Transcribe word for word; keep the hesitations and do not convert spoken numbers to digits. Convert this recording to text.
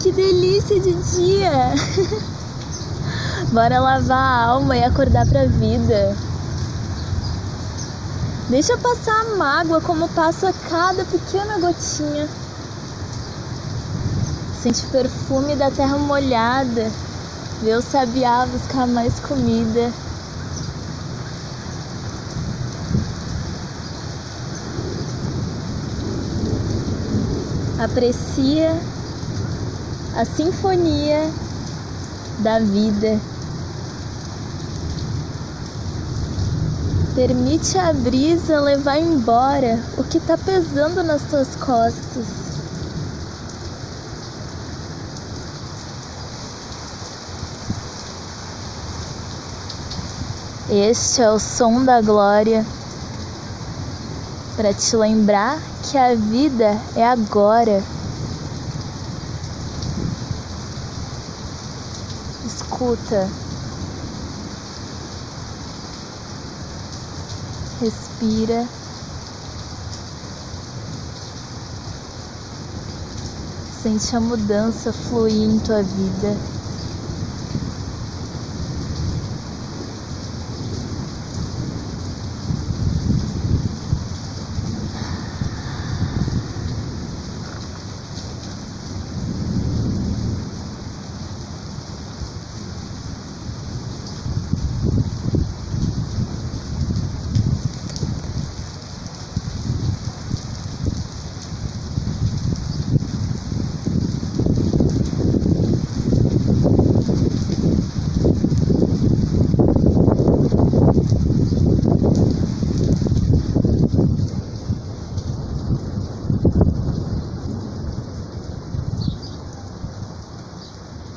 que delícia de dia! Bora lavar a alma e acordar pra vida. Deixa passar a mágoa como passa cada pequena gotinha. Sente o perfume da terra molhada, vê o sabiá buscar mais comida. Aprecia a sinfonia da vida. Permite a brisa levar embora o que está pesando nas tuas costas. Este é o som da glória, para te lembrar que a vida é agora. Escuta, respira, sente a mudança fluir em tua vida.